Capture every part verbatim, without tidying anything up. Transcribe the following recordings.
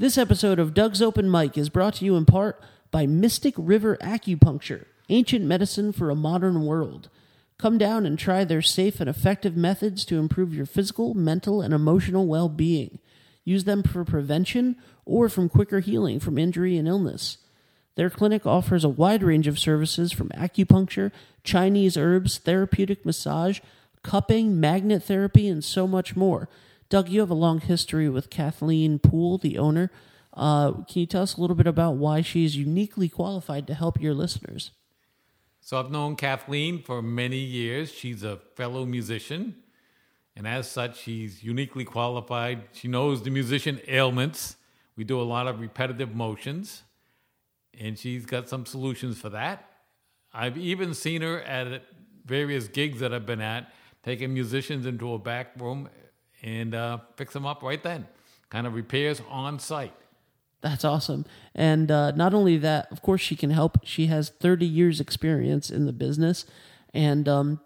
This episode of Doug's Open Mic is brought to you in part by Mystic River Acupuncture, ancient medicine for a modern world. Come down and try their safe and effective methods to improve your physical, mental, and emotional well-being. Use them for prevention or from quicker healing from injury and illness. Their clinic offers a wide range of services from acupuncture, Chinese herbs, therapeutic massage, cupping, magnet therapy, and so much more. Doug, you have a long history with Kathleen Poole, the owner. Uh, can you tell us a little bit about why she's uniquely qualified to help your listeners? So I've known Kathleen for many years. She's a fellow musician, and as such, she's uniquely qualified. She knows the musician ailments. We do a lot of repetitive motions, and she's got some solutions for that. I've even seen her at various gigs that I've been at, taking musicians into a back room and uh, fix them up right then. Kind of repairs on site. That's awesome. And uh, not only that, of course, she can help. She has thirty years experience in the business. And um,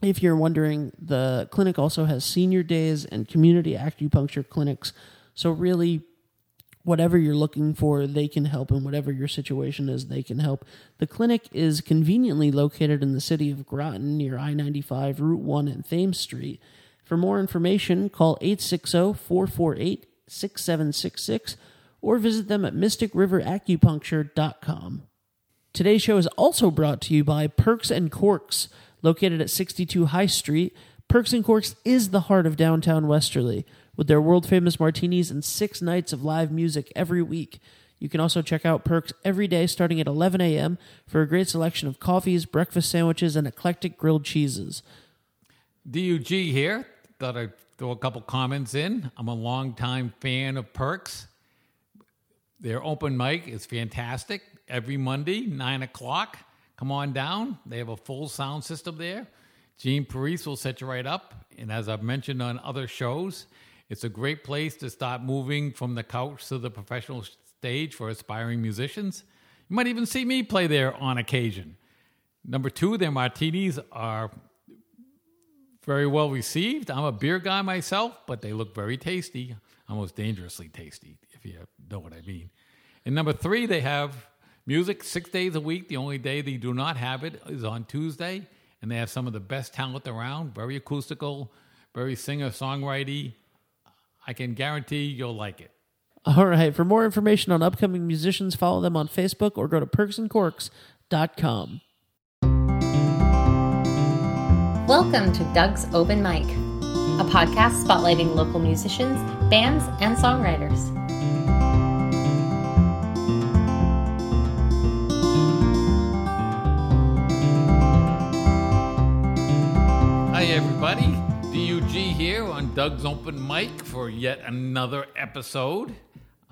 if you're wondering, the clinic also has senior days and community acupuncture clinics. So really, whatever you're looking for, they can help. And whatever your situation is, they can help. The clinic is conveniently located in the city of Groton near I ninety-five, Route one, and Thames Street. For more information, call eight six zero, four four eight, six seven six six or visit them at mystic river acupuncture dot com. Today's show is also brought to you by Perks and Corks, located at sixty-two High Street. Perks and Corks is the heart of downtown Westerly, with their world-famous martinis and six nights of live music every week. You can also check out Perks every day starting at eleven a.m. for a great selection of coffees, breakfast sandwiches, and eclectic grilled cheeses. D U G here. Thought I'd throw a couple comments in. I'm a longtime fan of Perks. Their open mic is fantastic. Every Monday, nine o'clock. Come on down. They have a full sound system there. Gene Parise will set you right up. And as I've mentioned on other shows, it's a great place to start moving from the couch to the professional stage for aspiring musicians. You might even see me play there on occasion. Number two, their martinis are very well received. I'm a beer guy myself, but they look very tasty, almost dangerously tasty, if you know what I mean. And number three, they have music six days a week. The only day they do not have it is on Tuesday, and they have some of the best talent around, very acoustical, very singer-songwriter-y. I can guarantee you'll like it. All right. For more information on upcoming musicians, follow them on Facebook or go to perks and corks dot com. Welcome to Doug's Open Mic, a podcast spotlighting local musicians, bands, and songwriters. Hi, everybody. D U G here on Doug's Open Mic for yet another episode.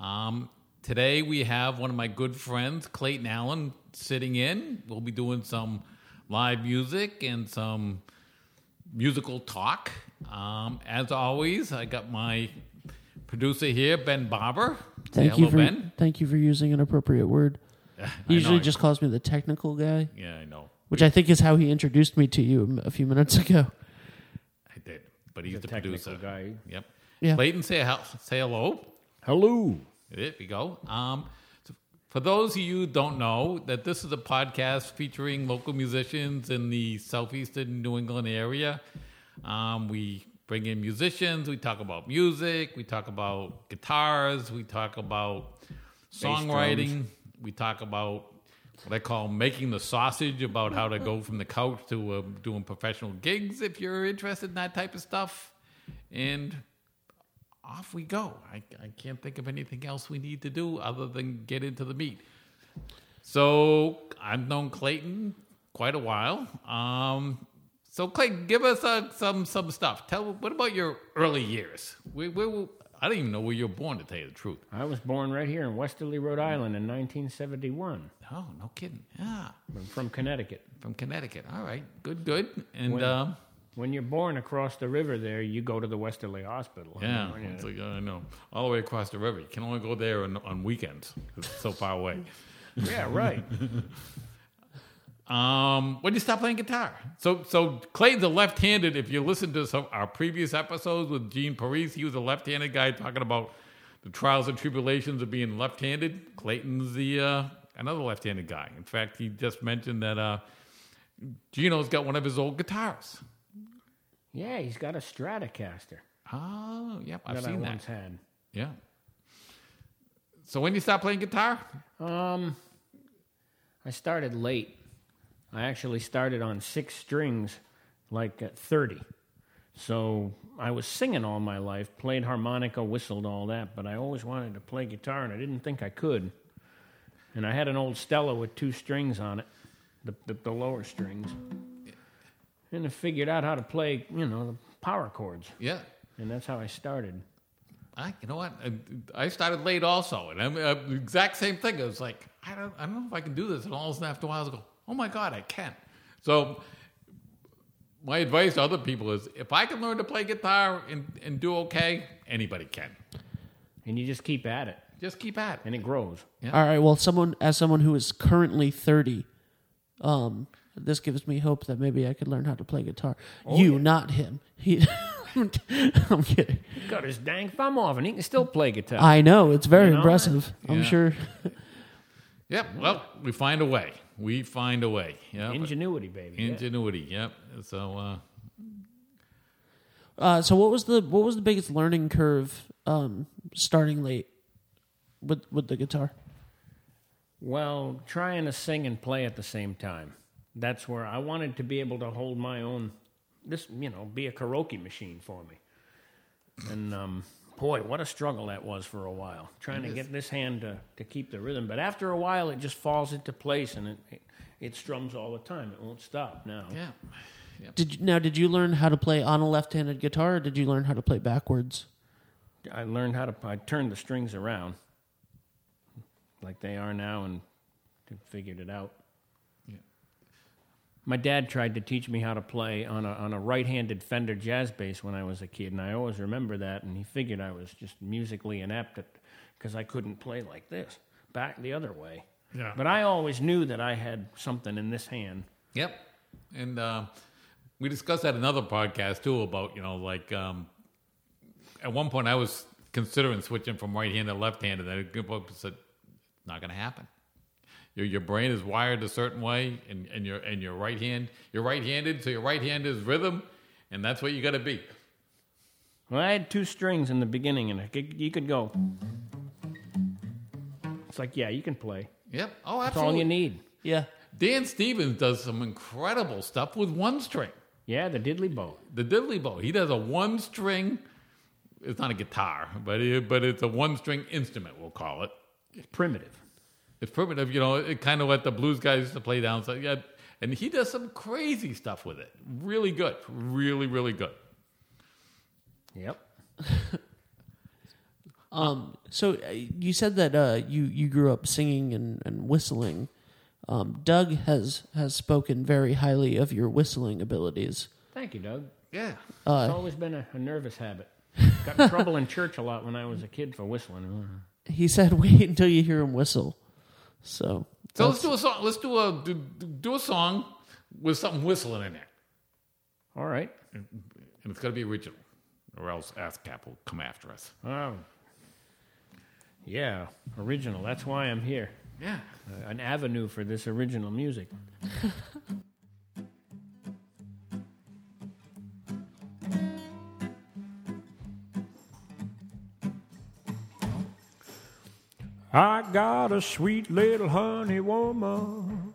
Um, today we have one of my good friends, Clayton Allen, sitting in. We'll be doing some live music and some musical talk. Um, as always, I got my producer here, Ben Barber. Thank Say hello, you for, Ben. Thank you for using an appropriate word. He usually know. just calls me the technical guy. Yeah, I know. Which yeah. I think is how he introduced me to you a few minutes ago. I did, but he's the, the producer guy. Yep. Yeah. Clayton, say, say hello. Hello. There we go. Um, so for those of you who don't know, that this is a podcast featuring local musicians in the southeastern New England area. Um, we bring in musicians. We talk about music. We talk about guitars. We talk about songwriting. We talk about what I call making the sausage, about how to go from the couch to uh, doing professional gigs if you're interested in that type of stuff. And off we go. I, I can't think of anything else we need to do other than get into the meat. So I've known Clayton quite a while. Um, so Clayton, give us uh, some some stuff. Tell what about your early years? We, we, I don't even know where you were born, to tell you the truth. I was born right here in Westerly, Rhode Island in nineteen seventy-one. Oh, no kidding. Yeah. I'm from Connecticut. From Connecticut. All right. Good, good. And when, um, when you're born across the river there, you go to the Westerly Hospital. Yeah, I mean, like, I know. All the way across the river. You can only go there on, on weekends because it's so far away. Yeah, right. um, when did you stop playing guitar? So so Clayton's a left-handed. If you listen to some, our previous episodes with Gene Parise, he was a left-handed guy talking about the trials and tribulations of being left-handed. Clayton's the uh, another left-handed guy. In fact, he just mentioned that uh, Gino's got one of his old guitars. Yeah, he's got a Stratocaster. Oh, yep, I've that seen I that. Once had. Yeah. So when did you stop playing guitar? Um, I started late. I actually started on six strings, like at thirty. So I was singing all my life, played harmonica, whistled, all that, but I always wanted to play guitar, and I didn't think I could. And I had an old Stella with two strings on it, the the, the lower strings. And I figured out how to play, you know, the power chords. Yeah. And that's how I started. I, you know what? I, I started late also, and I'm uh, exact same thing. I was like, I don't, I don't know if I can do this. And all of a sudden, after a while, I go, oh my God, I can. So my advice to other people is, if I can learn to play guitar and, and do okay, anybody can. And you just keep at it. Just keep at it. And it grows. Yeah. All right, well, someone as someone who is currently thirty, um, this gives me hope that maybe I could learn how to play guitar. Oh, you, yeah. Not him. He, I'm kidding. He got his dang thumb off, and he can still play guitar. I know. It's very you know, impressive, yeah. I'm sure. Yep, well, we find a way. We find a way. Yep. Ingenuity, baby. Ingenuity, yeah. Yep. So, uh, uh, so what was the what was the biggest learning curve um, starting late with with the guitar? Well, trying to sing and play at the same time. That's where I wanted to be able to hold my own. This, you know, be a karaoke machine for me. And um, boy, what a struggle that was for a while, trying to get this hand to, to keep the rhythm. But after a while, it just falls into place, and it it, it strums all the time. It won't stop now. Yeah. Yep. Did you, now, did you learn how to play on a left-handed guitar, or did you learn how to play backwards? I learned how to. I turned the strings around, like they are now, and figured it out. My dad tried to teach me how to play on a on a right-handed Fender jazz bass when I was a kid, and I always remember that, and he figured I was just musically inept because I couldn't play like this, back the other way. Yeah. But I always knew that I had something in this hand. Yep. And uh, we discussed that in another podcast, too, about, you know, like um, at one point I was considering switching from right-handed to left-handed, and I said, not going to happen. Your your brain is wired a certain way, and, and your and your right hand you're right-handed, so your right hand is rhythm, and that's what you got to be. Well, I had two strings in the beginning, and I could, you could go. It's like, yeah, you can play. Yep. Oh, absolutely. That's all you need. Yeah. Dan Stevens does some incredible stuff with one string. Yeah, the diddly bow. The diddly bow. He does a one string. It's not a guitar, but it, but it's a one string instrument. We'll call it. It's primitive. It's primitive, you know, it kind of let the blues guys used to play down. So yeah, and he does some crazy stuff with it. Really good. Really, really good. Yep. um. So you said that uh, you, you grew up singing and, and whistling. Um, Doug has, has spoken very highly of your whistling abilities. Thank you, Doug. Yeah. Uh, it's always been a, a nervous habit. Got in trouble in church a lot when I was a kid for whistling. He said, wait until you hear him whistle. So, so let's do a song. Let's do a do, do a song with something whistling in it. All right, and, and it's got to be original, or else ASCAP will come after us. Oh, yeah, original. That's why I'm here. Yeah, uh, an avenue for this original music. I got a sweet little honey woman,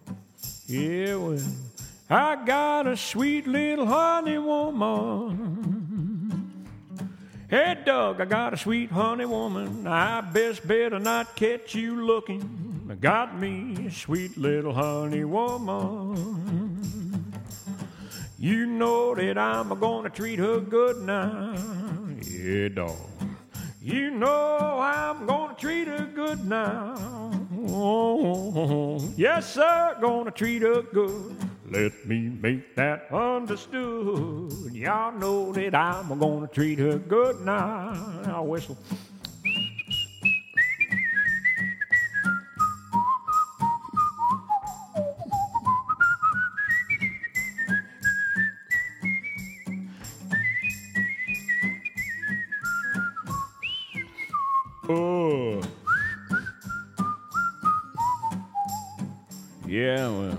yeah, well, I got a sweet little honey woman. Hey, Doug, I got a sweet honey woman. I best better not catch you looking. I got me a sweet little honey woman. You know that I'm gonna treat her good now, yeah, dog. You know I'm gonna treat her good now. Oh, yes, sir, gonna treat her good. Let me make that understood. Y'all know that I'm gonna treat her good now. I'll whistle. Oh. Yeah, well,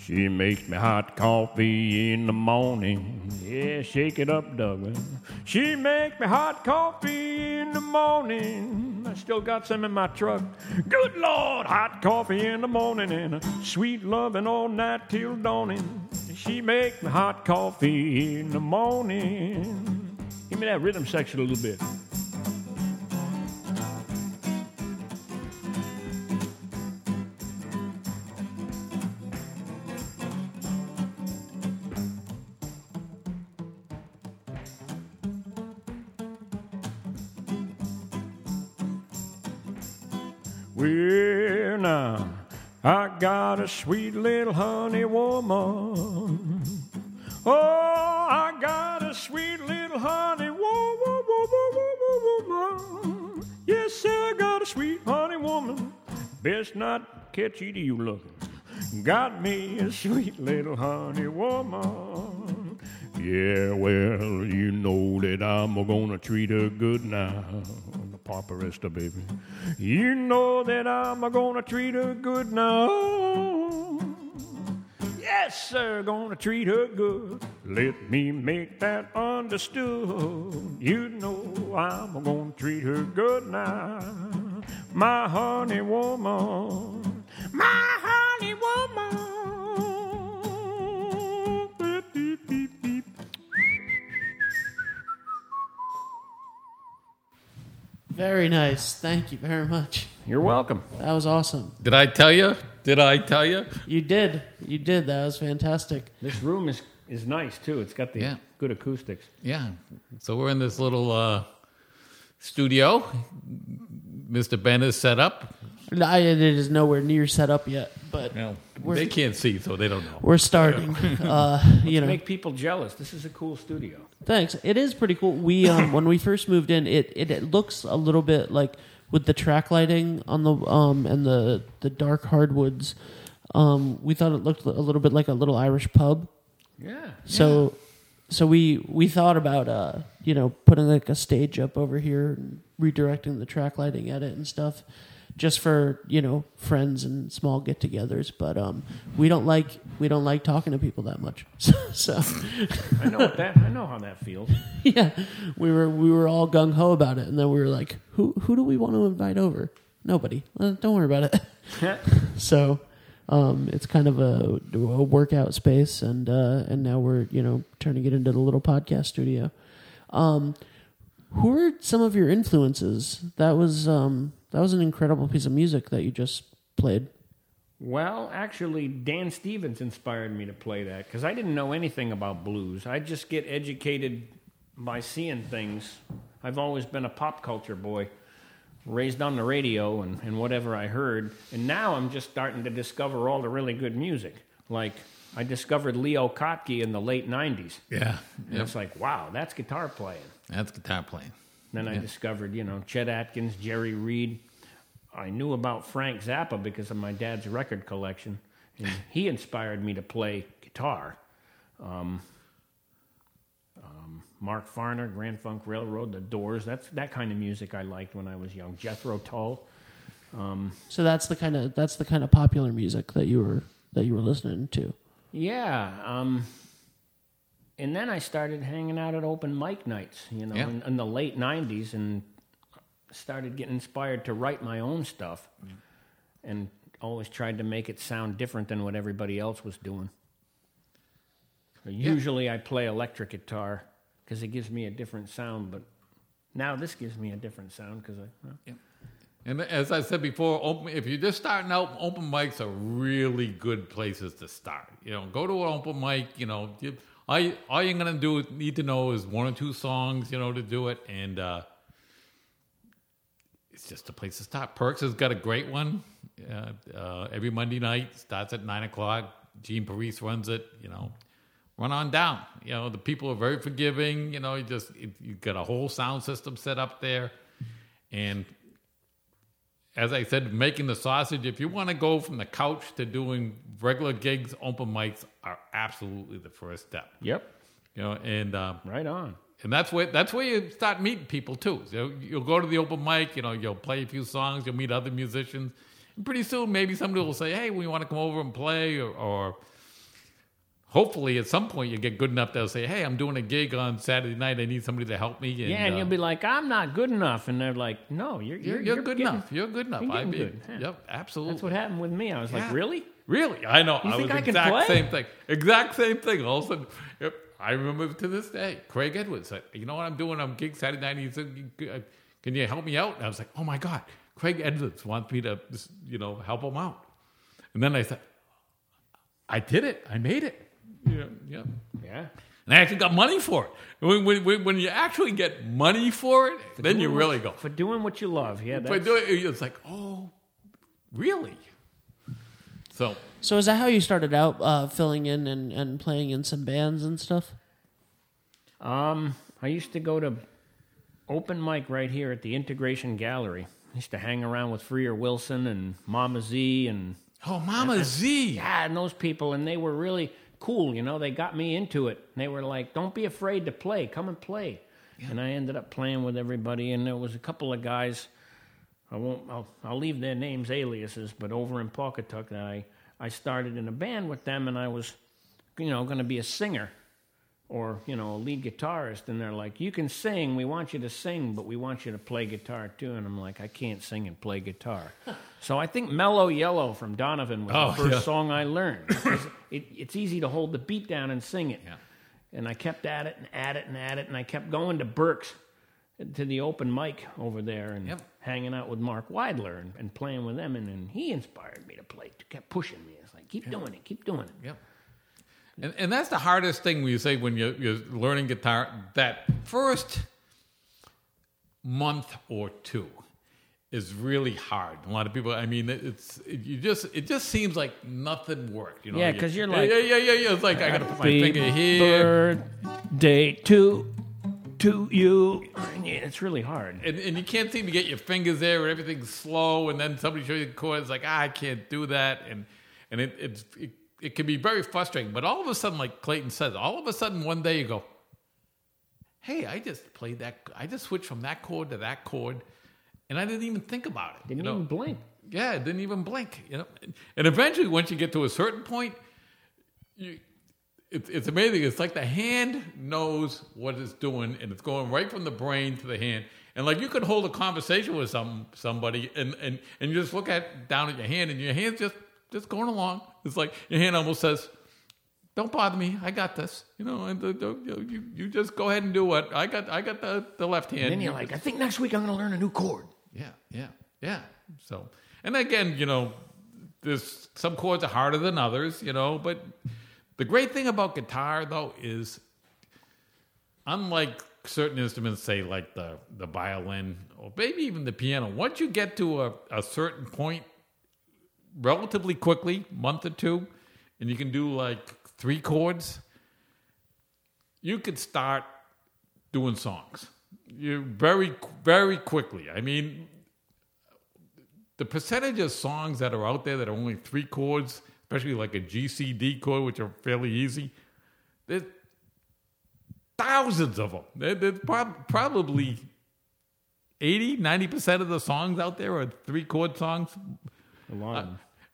she makes me hot coffee in the morning. Yeah, shake it up, Douglas. She makes me hot coffee in the morning. I still got some in my truck. Good Lord, hot coffee in the morning and sweet loving all night till dawning. She makes me hot coffee in the morning. Give me that rhythm section a little bit. Well, now, I got a sweet little honey woman. Oh, I got a sweet little honey woman. Yes, sir, I got a sweet honey woman. Best not catch either you looking. Got me a sweet little honey woman. Yeah, well, you know that I'm gonna treat her good now. Papa Resta, baby. You know that I'm gonna treat her good now. Yes, sir, gonna treat her good. Let me make that understood. You know I'm gonna treat her good now. My honey woman. My honey woman. Beep, beep, beep, beep. Very nice. Thank you very much. You're welcome. That was awesome. Did I tell you? Did I tell you? You did. You did. That was fantastic. This room is, is nice, too. It's got the yeah. good acoustics. Yeah. So we're in this little uh, studio. Mister Ben is set up. I, it is nowhere near set up yet, but no, they can't see, so they don't know. We're starting. uh, you know, make people jealous. This is a cool studio. Thanks. It is pretty cool. We um, when we first moved in, it, it it looks a little bit like with the track lighting on the um and the, the dark hardwoods. Um, we thought it looked a little bit like a little Irish pub. Yeah. So, yeah. so we we thought about uh you know putting like a stage up over here, and redirecting the track lighting at it and stuff. Just for, you know, friends and small get-togethers, but um, we don't like we don't like talking to people that much. So, so. I know what that I know how that feels. Yeah, we were we were all gung ho about it, and then we were like, who who do we want to invite over? Nobody. Uh, don't worry about it. So, um, it's kind of a, a workout space, and uh, and now we're you know turning it into the little podcast studio. Um, who are some of your influences? That was. Um, That was an incredible piece of music that you just played. Well, actually, Dan Stevens inspired me to play that because I didn't know anything about blues. I just get educated by seeing things. I've always been a pop culture boy, raised on the radio and, and whatever I heard. And now I'm just starting to discover all the really good music. Like, I discovered Leo Kottke in the late nineties. Yeah. And yep. It's like, wow, that's guitar playing. That's guitar playing. Then I yeah. discovered, you know, Chet Atkins, Jerry Reed. I knew about Frank Zappa because of my dad's record collection, and he inspired me to play guitar. Um, um, Mark Farner, Grand Funk Railroad, The Doors. That's that kind of music I liked when I was young. Jethro Tull. Um, so that's the kind of that's the kind of popular music that you were that you were listening to. Yeah. Um, And then I started hanging out at open mic nights, you know, yeah. in, in the late nineties, and started getting inspired to write my own stuff, yeah. and always tried to make it sound different than what everybody else was doing. So usually yeah. I play electric guitar because it gives me a different sound, but now this gives me a different sound because I... Well. Yeah. And as I said before, open, if you're just starting out, open mics are really good places to start. You know, go to an open mic, you know... You, I, all you're going to do is need to know is one or two songs, you know, to do it. And uh, it's just a place to start. Perks has got a great one. Uh, uh, every Monday night, starts at nine o'clock. Gene Parise runs it, you know. Run on down. You know, the people are very forgiving. You know, you just, it, you've got a whole sound system set up there. And as I said, making the sausage, if you want to go from the couch to doing regular gigs, open mics are absolutely the first step. Yep. You know, and um, right on. And that's where that's where you start meeting people too. So you'll go to the open mic, you know, you'll play a few songs, you'll meet other musicians, Pretty soon, maybe somebody will say, hey, we want to come over and play, or, or hopefully at some point you get good enough they'll say, hey, I'm doing a gig on Saturday night. I need somebody to help me. And, yeah, and uh, you'll be like, I'm not good enough. And they're like, no, you're you're, you're, you're good getting, enough. You're good enough. You're I mean, good. Yeah. Yep, absolutely. That's what happened with me. I was yeah. like, really? Really? I know. You I think was I exact can play? Same thing. Exact same thing. All of a sudden, yep, I remember to this day, Craig Edwards said, you know what I'm doing? I'm gig Saturday night. He said, can you help me out? And I was like, oh, my God. Craig Edwards wants me to, you know, help him out. And then I said, I did it. I made it. Yeah. Yeah. Yeah. And I actually got money for it. When, when, when you actually get money for it, for then you really go. For doing what you love. Yeah. For doing, it's like, oh, really? So. So is that how you started out, uh, filling in and, and playing in some bands and stuff? Um, I used to go to open mic right here at the Integration Gallery. I used to hang around with Freer Wilson and Mama Z and oh Mama and, Z, yeah, and those people, and they were really cool. You know, they got me into it. They were like, "Don't be afraid to play. Come and play." Yeah. And I ended up playing with everybody. And there was a couple of guys. I won't. I'll, I'll leave their names, aliases. But over in Pawcatuck, I I started in a band with them, and I was, you know, going to be a singer, or you know, a lead guitarist, and they're like, you can sing, we want you to sing, but we want you to play guitar too. And I'm like, I can't sing and play guitar. So I think Mellow Yellow from Donovan was oh, the first yeah. song I learned. It's, it, it's easy to hold the beat down and sing it. Yeah. And I kept at it and at it and at it, and I kept going to Burke's, to the open mic over there, and yep. hanging out with Mark Weidler and, and playing with them, and, and he inspired me to play, kept pushing me. It's like, keep yeah. doing it, keep doing it. Yep. And, and that's the hardest thing when you say when you're, you're learning guitar, that first month or two is really hard. A lot of people, I mean, it's it, you just it just seems like nothing worked. You know? Yeah, because you're, you're like yeah, yeah, yeah, yeah. It's like I gotta put my finger here. Birthday to to you. It's really hard, and, and you can't seem to get your fingers there, and everything's slow. And then somebody shows you the chords, like ah, I can't do that, and and it it's. It, It can be very frustrating, but all of a sudden, like Clayton says, all of a sudden one day you go, hey, I just played that. I just switched from that chord to that chord, and I didn't even think about it. Didn't you know? even blink. Yeah, it didn't even blink. You know, and eventually, once you get to a certain point, you, it's it's amazing. It's like the hand knows what it's doing, and it's going right from the brain to the hand. And like you could hold a conversation with some somebody, and and, and you just look at down at your hand, and your hand's just. Just going along. It's like your hand almost says, don't bother me. I got this. You know, and you, you just go ahead and do what. I got I got the, the left hand. And then you're like, I think next week I'm going to learn a new chord. Yeah, yeah, yeah. So, and again, you know, there's some chords are harder than others, you know, but the great thing about guitar, though, is unlike certain instruments, say like the, the violin or maybe even the piano, once you get to a, a certain point, relatively quickly, month or two, and you can do like three chords, you could start doing songs. You very, very quickly. I mean, the percentage of songs that are out there that are only three chords, especially like a G C D chord, which are fairly easy, there's thousands of them. There's prob- probably eighty, ninety percent of the songs out there are three chord songs. Uh,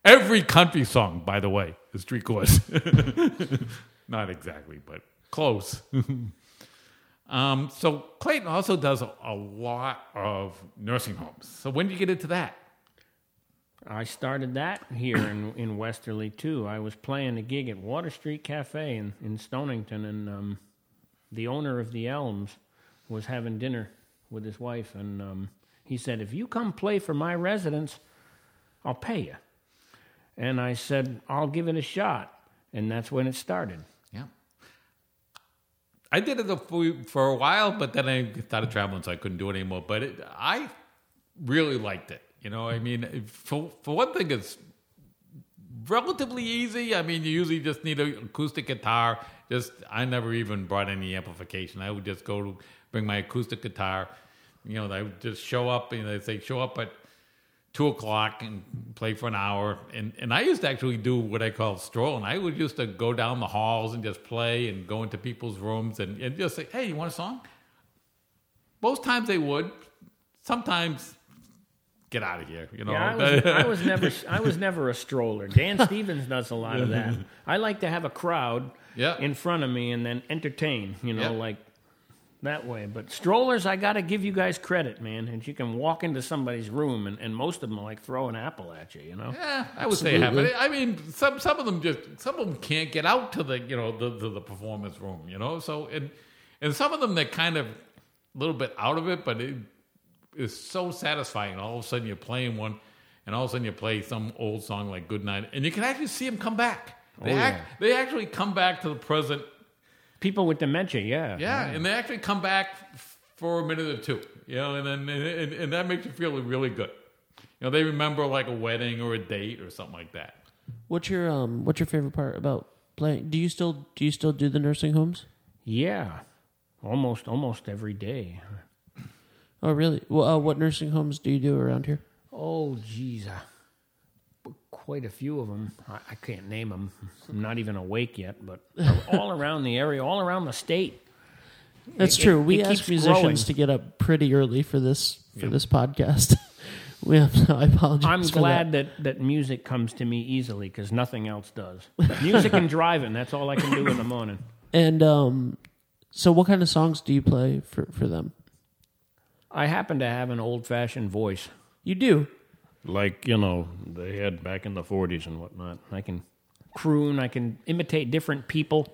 every country song, by the way, is three chords. Not exactly, but close. um, so Clayton also does a, a lot of nursing homes. So when did you get into that? I started that here in, in Westerly, too. I was playing a gig at Water Street Cafe in, in Stonington, and um, the owner of the Elms was having dinner with his wife, and um, he said, if you come play for my residents, I'll pay you. And I said, I'll give it a shot. And that's when it started. Yeah. I did it for a while, but then I started traveling, so I couldn't do it anymore. But it, I really liked it. You know, I mean, for, for one thing, it's relatively easy. I mean, you usually just need an acoustic guitar. Just I never even brought any amplification. I would just go to bring my acoustic guitar. You know, I would just show up, and they'd say, show up at two o'clock and play for an hour. And and I used to actually do what I call strolling. I would used to go down the halls and just play and go into people's rooms and, and just say, hey, you want a song? Most times they would. Sometimes get out of here. You know, yeah, I, was, I was never I was never a stroller. Dan Stevens does a lot of that. I like to have a crowd yeah. in front of me and then entertain. You know, yeah. like that way. But strollers, I got to give you guys credit, man. And you can walk into somebody's room, and, and most of them like throw an apple at you. You know, yeah, I would Absolutely. say half. But I mean, some some of them just some of them can't get out to the you know the the, the performance room. You know, so and and some of them they're kind of a little bit out of it, but it. It's so satisfying. All of a sudden, you're playing one, and all of a sudden, you play some old song like "Goodnight," and you can actually see them come back. They, oh, yeah. act, they actually come back to the present. People with dementia, yeah, yeah, right. and they actually come back f- for a minute or two, you know, and then and, and, and that makes you feel really good. You know, they remember like a wedding or a date or something like that. What's your um? What's your favorite part about playing? Do you still do you still do the nursing homes? Yeah, almost almost every day. Oh, really? Well, uh, what nursing homes do you do around here? Oh, geez. Uh, quite a few of them. I, I can't name them. I'm not even awake yet, but all around the area, all around the state. That's it, true. It, we it asked musicians growing. to get up pretty early for this for yep. this podcast. we have, I apologize I'm for glad that. that, that music comes to me easily because nothing else does. Music and driving, that's all I can do in the morning. And um, so what kind of songs do you play for, for them? I happen to have an old-fashioned voice. You do? Like, you know, they had back in the forties and whatnot. I can croon. I can imitate different people.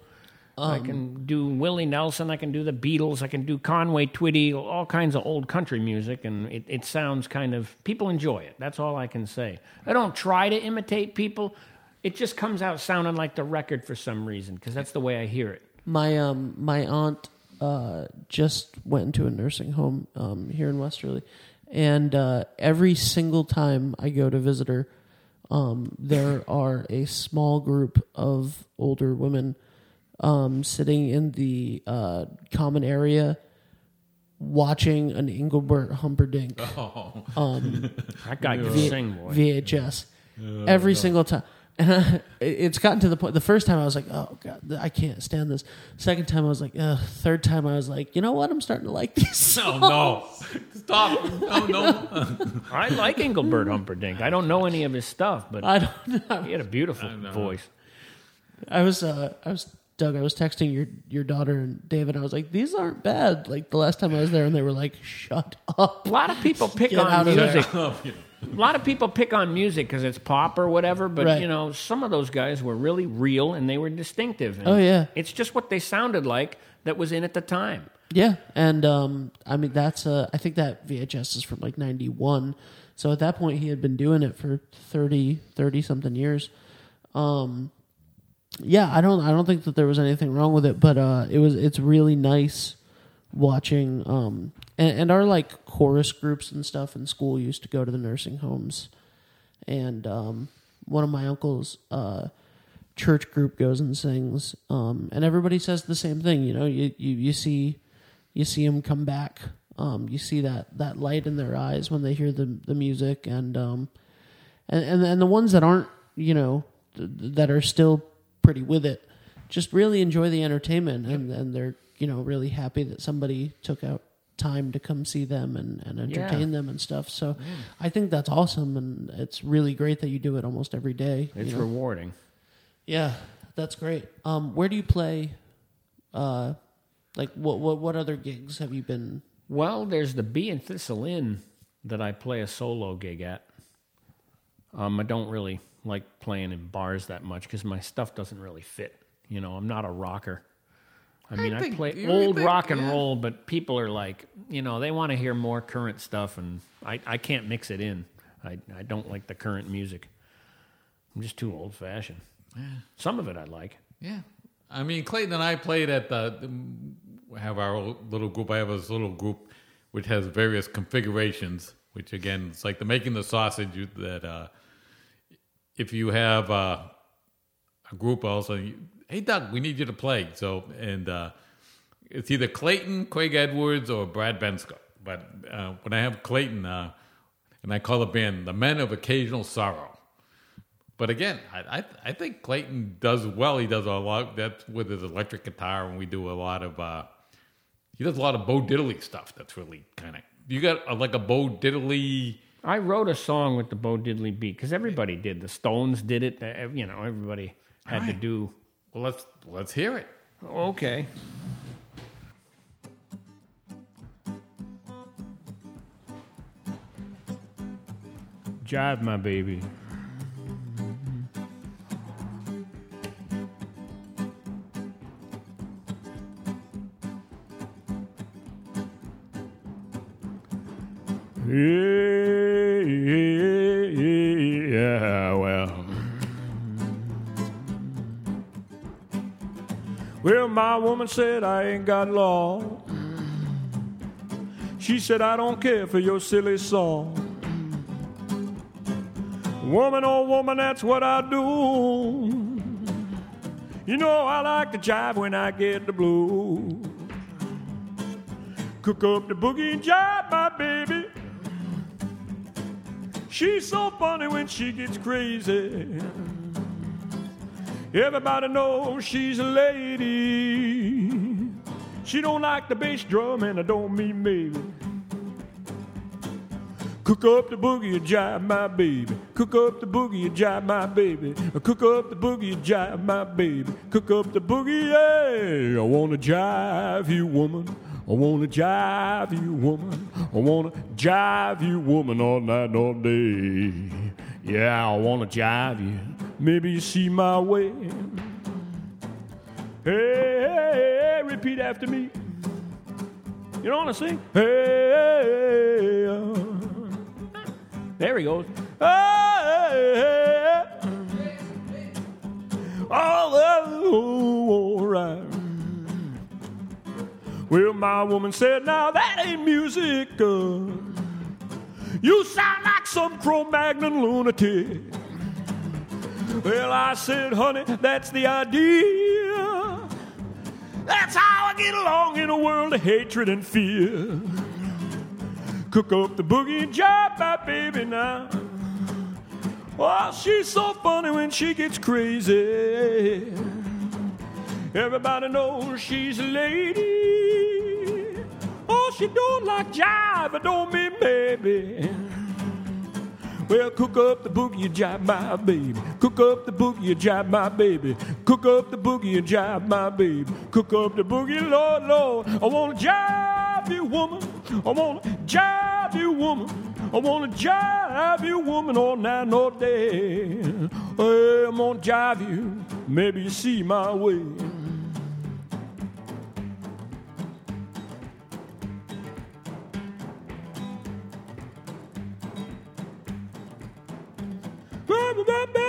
Um, I can do Willie Nelson. I can do the Beatles. I can do Conway Twitty, all kinds of old country music. And it, it sounds kind of... People enjoy it. That's all I can say. I don't try to imitate people. It just comes out sounding like the record for some reason, because that's the way I hear it. My um, my aunt... Uh, just went into a nursing home um, here in Westerly, and uh, every single time I go to visit her, um, there are a small group of older women um, sitting in the uh, common area watching an Engelbert Humperdinck oh. um, that guy can v- sing, boy. V H S oh, every no. single time. And I, it's gotten to the point, the first time I was like, oh, God, I can't stand this. Second time I was like, ugh. Third time I was like, you know what? I'm starting to like these songs. No, no. Stop. No, no. I like Engelbert Humperdinck. I don't know any of his stuff, but I don't know. He had a beautiful I voice. I was, uh, I was, Doug, I was texting your, your daughter and David. I was like, these aren't bad. Like the last time I was there, and they were like, shut up. A lot of people pick Get on music. A lot of people pick on music because it's pop or whatever, but, right. you know, some of those guys were really real and they were distinctive. And oh, yeah. It's just what they sounded like that was in at the time. Yeah, and, um, I mean, that's, uh, I think that V H S is from, like, ninety-one, so at that point he had been doing it for thirty, thirty-something years. Um, yeah, I don't I don't think that there was anything wrong with it, but uh, it was it's really nice watching... Um, And, and our, like, chorus groups and stuff in school used to go to the nursing homes. And um, one of my uncle's uh, church group goes and sings. Um, and everybody says the same thing, you know. You you, you see you see them come back. Um, you see that, that light in their eyes when they hear the, the music. And, um, and, and, and the ones that aren't, you know, th- that are still pretty with it, just really enjoy the entertainment. And, and they're, you know, really happy that somebody took out time to come see them and, and entertain yeah. them and stuff. So yeah. I think that's awesome, and it's really great that you do it almost every day. It's you know? rewarding. Yeah, that's great. Um, where do you play? Uh, like, what, what what other gigs have you been? Well, there's the Bee and Thistle Inn that I play a solo gig at. Um, I don't really like playing in bars that much because my stuff doesn't really fit. You know, I'm not a rocker. I mean, I, I play old think, rock and yeah. roll, but people are like, you know, they want to hear more current stuff, and I, I can't mix it in. I, I don't like the current music. I'm just too old-fashioned. Yeah. Some of it I like. Yeah. I mean, Clayton and I played at the... have our little group. I have this little group which has various configurations, which, again, it's like the making the sausage that uh, if you have uh, a group also... You, hey, Doug, we need you to play. So, and uh, it's either Clayton, Craig Edwards, or Brad Benska. But uh, when I have Clayton, uh, and I call the band the Men of Occasional Sorrow. But again, I I, I think Clayton does well. He does a lot. That's with his electric guitar, and we do a lot of. Uh, he does a lot of Bo Diddley stuff. That's really kind of you got a, like a Bo Diddley I wrote a song with the Bo Diddley beat because everybody did. The Stones did it. You know, everybody had right. to do. Well, let's let's hear it. Okay. Jive, my baby. Yeah, yeah, yeah, well. Well, my woman said I ain't got law. She said I don't care for your silly song. Woman, oh woman, that's what I do. You know I like to jive when I get the blues. Cook up the boogie and jive, my baby. She's so funny when she gets crazy. Everybody knows she's a lady. She don't like the bass drum, and I don't mean maybe. Cook up the boogie and jive, my baby. Cook up the boogie and jive, my baby. Cook up the boogie and jive, my baby. Cook up the boogie, hey. I wanna jive you, woman. I wanna jive you, woman. I wanna jive you, woman, all night, all day. Yeah, I wanna jive you. Maybe you see my way. Hey, hey, hey, repeat after me. You know what I sing? Hey, hey, hey. There he goes. Hey, hey, hey. Oh, all right. Well, my woman said, now that ain't music. Uh, you sound like some Cro-Magnon lunatic. Well, I said, honey, that's the idea. That's how I get along in a world of hatred and fear. Cook up the boogie and jive, my baby, now. Oh, she's so funny when she gets crazy. Everybody knows she's a lady. Oh, she don't like jive, but don't mean baby. Well, cook up the boogie and jive, my baby. Cook up the boogie and jive, my baby. Cook up the boogie and jive, my baby. Cook up the boogie, Lord, Lord. I wanna jive you, woman. I wanna jive you, woman. I wanna jive you, woman, all night, all day. Hey, I'm gonna jive you. Maybe you see my way.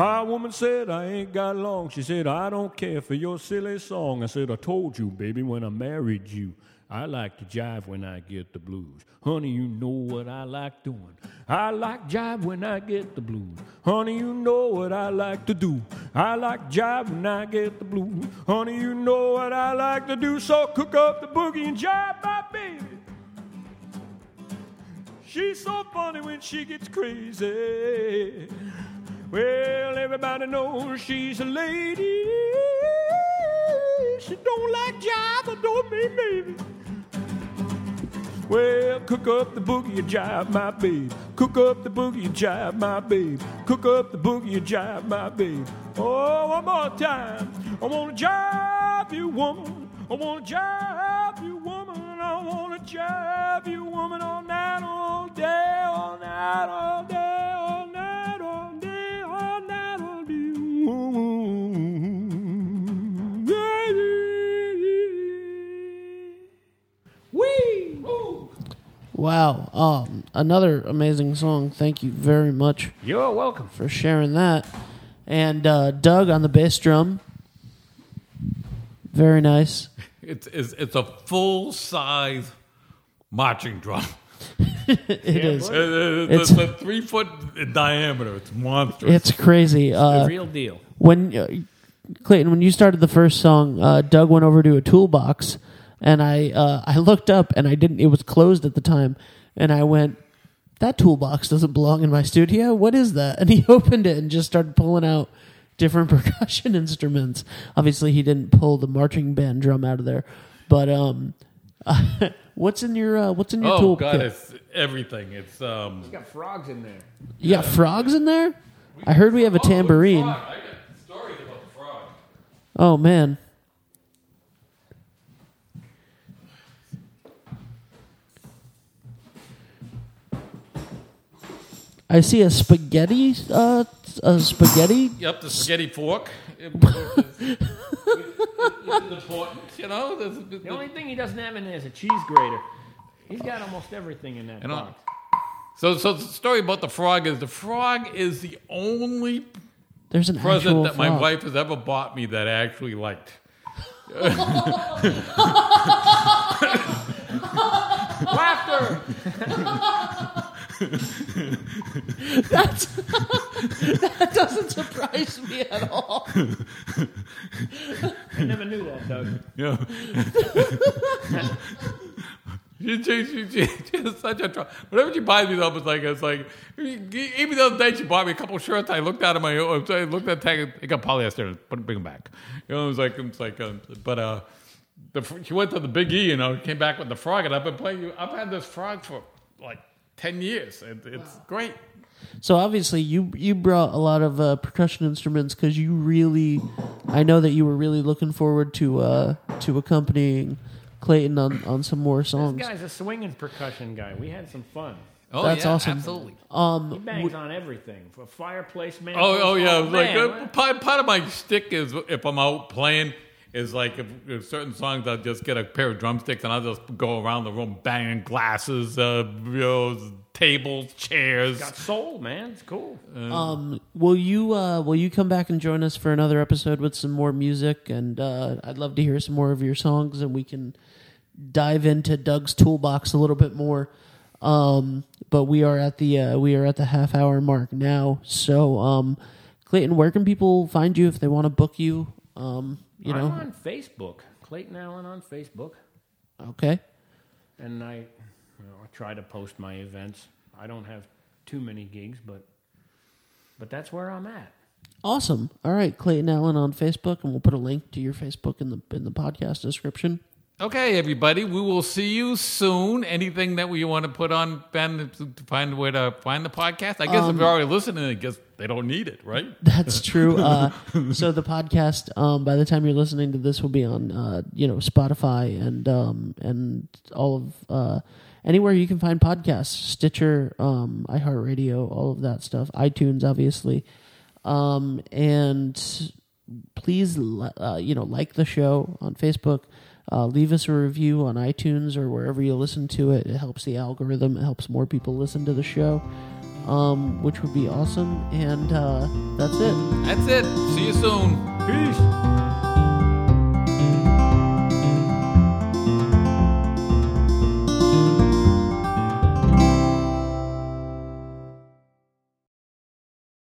My woman said I ain't got long. She said I don't care for your silly song. I said I told you, baby, when I married you, I like to jive when I get the blues. Honey, you know what I like doing. I like jive when I get the blues. Honey, you know what I like to do. I like jive when I get the blues. Honey, you know what I like to do. So cook up the boogie and jive, my baby. She's so funny when she gets crazy. Well, everybody knows she's a lady. She don't like jive, I don't mean baby. Well, cook up the boogie and jive, my babe. Cook up the boogie and jive, my babe. Cook up the boogie and jive, my babe. Oh, one more time. I wanna jive you, woman. I wanna jive you, woman. I wanna jive you, woman, all night, all day, all night, all day, all night, all day, all night, all day. Wee! Woo! Wow. Um, another amazing song. Thank you very much. You're welcome. For sharing that. And uh, Doug on the bass drum. Very nice. It's, it's, it's a full-size marching drum. it yeah, is. It, it's a three foot in diameter. It's monstrous. It's crazy. It's uh, the real deal. When uh, Clayton, when you started the first song, uh, Doug went over to a toolbox, and I uh, I looked up, and I didn't. It was closed at the time, and I went, that toolbox doesn't belong in my studio. What is that? And he opened it and just started pulling out different percussion instruments. Obviously, he didn't pull the marching band drum out of there, but um, uh, what's in your uh, what's in your oh, tool? Oh God, kit? It's everything. It's um, it's got frogs in there. You got yeah. frogs in there? We I heard we have a tambourine. Oh, I got stories about the frog. Oh man. I see a spaghetti, uh, a spaghetti. Yep, the spaghetti fork. It, it's, it's important, you know. There's, there's, the only thing he doesn't have in there is a cheese grater. He's got almost everything in that box. So, so the story about the frog is the frog is the only There's an present that my frog. wife has ever bought me that I actually liked. Laughter. That's, that doesn't surprise me at all. I never knew that, Doug. Yeah. she, she, she, she's such a tr- Whenever she buys me though, it's like it's like even the other day she bought me a couple of shirts. I looked out of my I looked at the tag. It got polyester. Put bring them back. You know, it was like it's like um, but uh, the, she went to the Big E. You know, came back with the frog, and I've been playing. I've had this frog for like. Ten years. It, it's wow. great. So obviously, you you brought a lot of uh, percussion instruments because you really, I know that you were really looking forward to uh, to accompanying Clayton on, on some more songs. This guy's a swinging percussion guy. We had some fun. Oh, that's yeah, awesome. Absolutely. Um, he bangs w- on everything. For fireplace man. Oh, oh yeah. Oh, like uh, part, part of my shtick is if I'm out playing. Is like if, if certain songs, I'll just get a pair of drumsticks and I'll just go around the room banging glasses, uh, you know, tables, chairs. It's got soul, man. It's cool. Um, um, will you uh, will you come back and join us for another episode with some more music? And uh, I'd love to hear some more of your songs, and we can dive into Doug's toolbox a little bit more. Um, but we are at the uh, we are at the half hour mark now. So, um, Clayton, where can people find you if they want to book you? Um, you know. I'm on Facebook, Clayton Allen on Facebook. Okay. And I, you know, I try to post my events. I don't have too many gigs, but but that's where I'm at. Awesome. All right, Clayton Allen on Facebook, and we'll put a link to your Facebook in the in the podcast description. Okay, everybody, we will see you soon. Anything that we want to put on, Ben, to find where to find the podcast? I guess um, if you're already listening, I guess they don't need it, right? That's true. Uh, so the podcast, um, by the time you're listening to this, will be on uh, you know Spotify and um, and all of uh, anywhere you can find podcasts, Stitcher, um, iHeartRadio, all of that stuff, iTunes, obviously, um, and please uh, you know like the show on Facebook. Uh, leave us a review on iTunes or wherever you listen to it. It helps the algorithm. It helps more people listen to the show, um, which would be awesome. And uh, that's it. That's it. See you soon. Peace.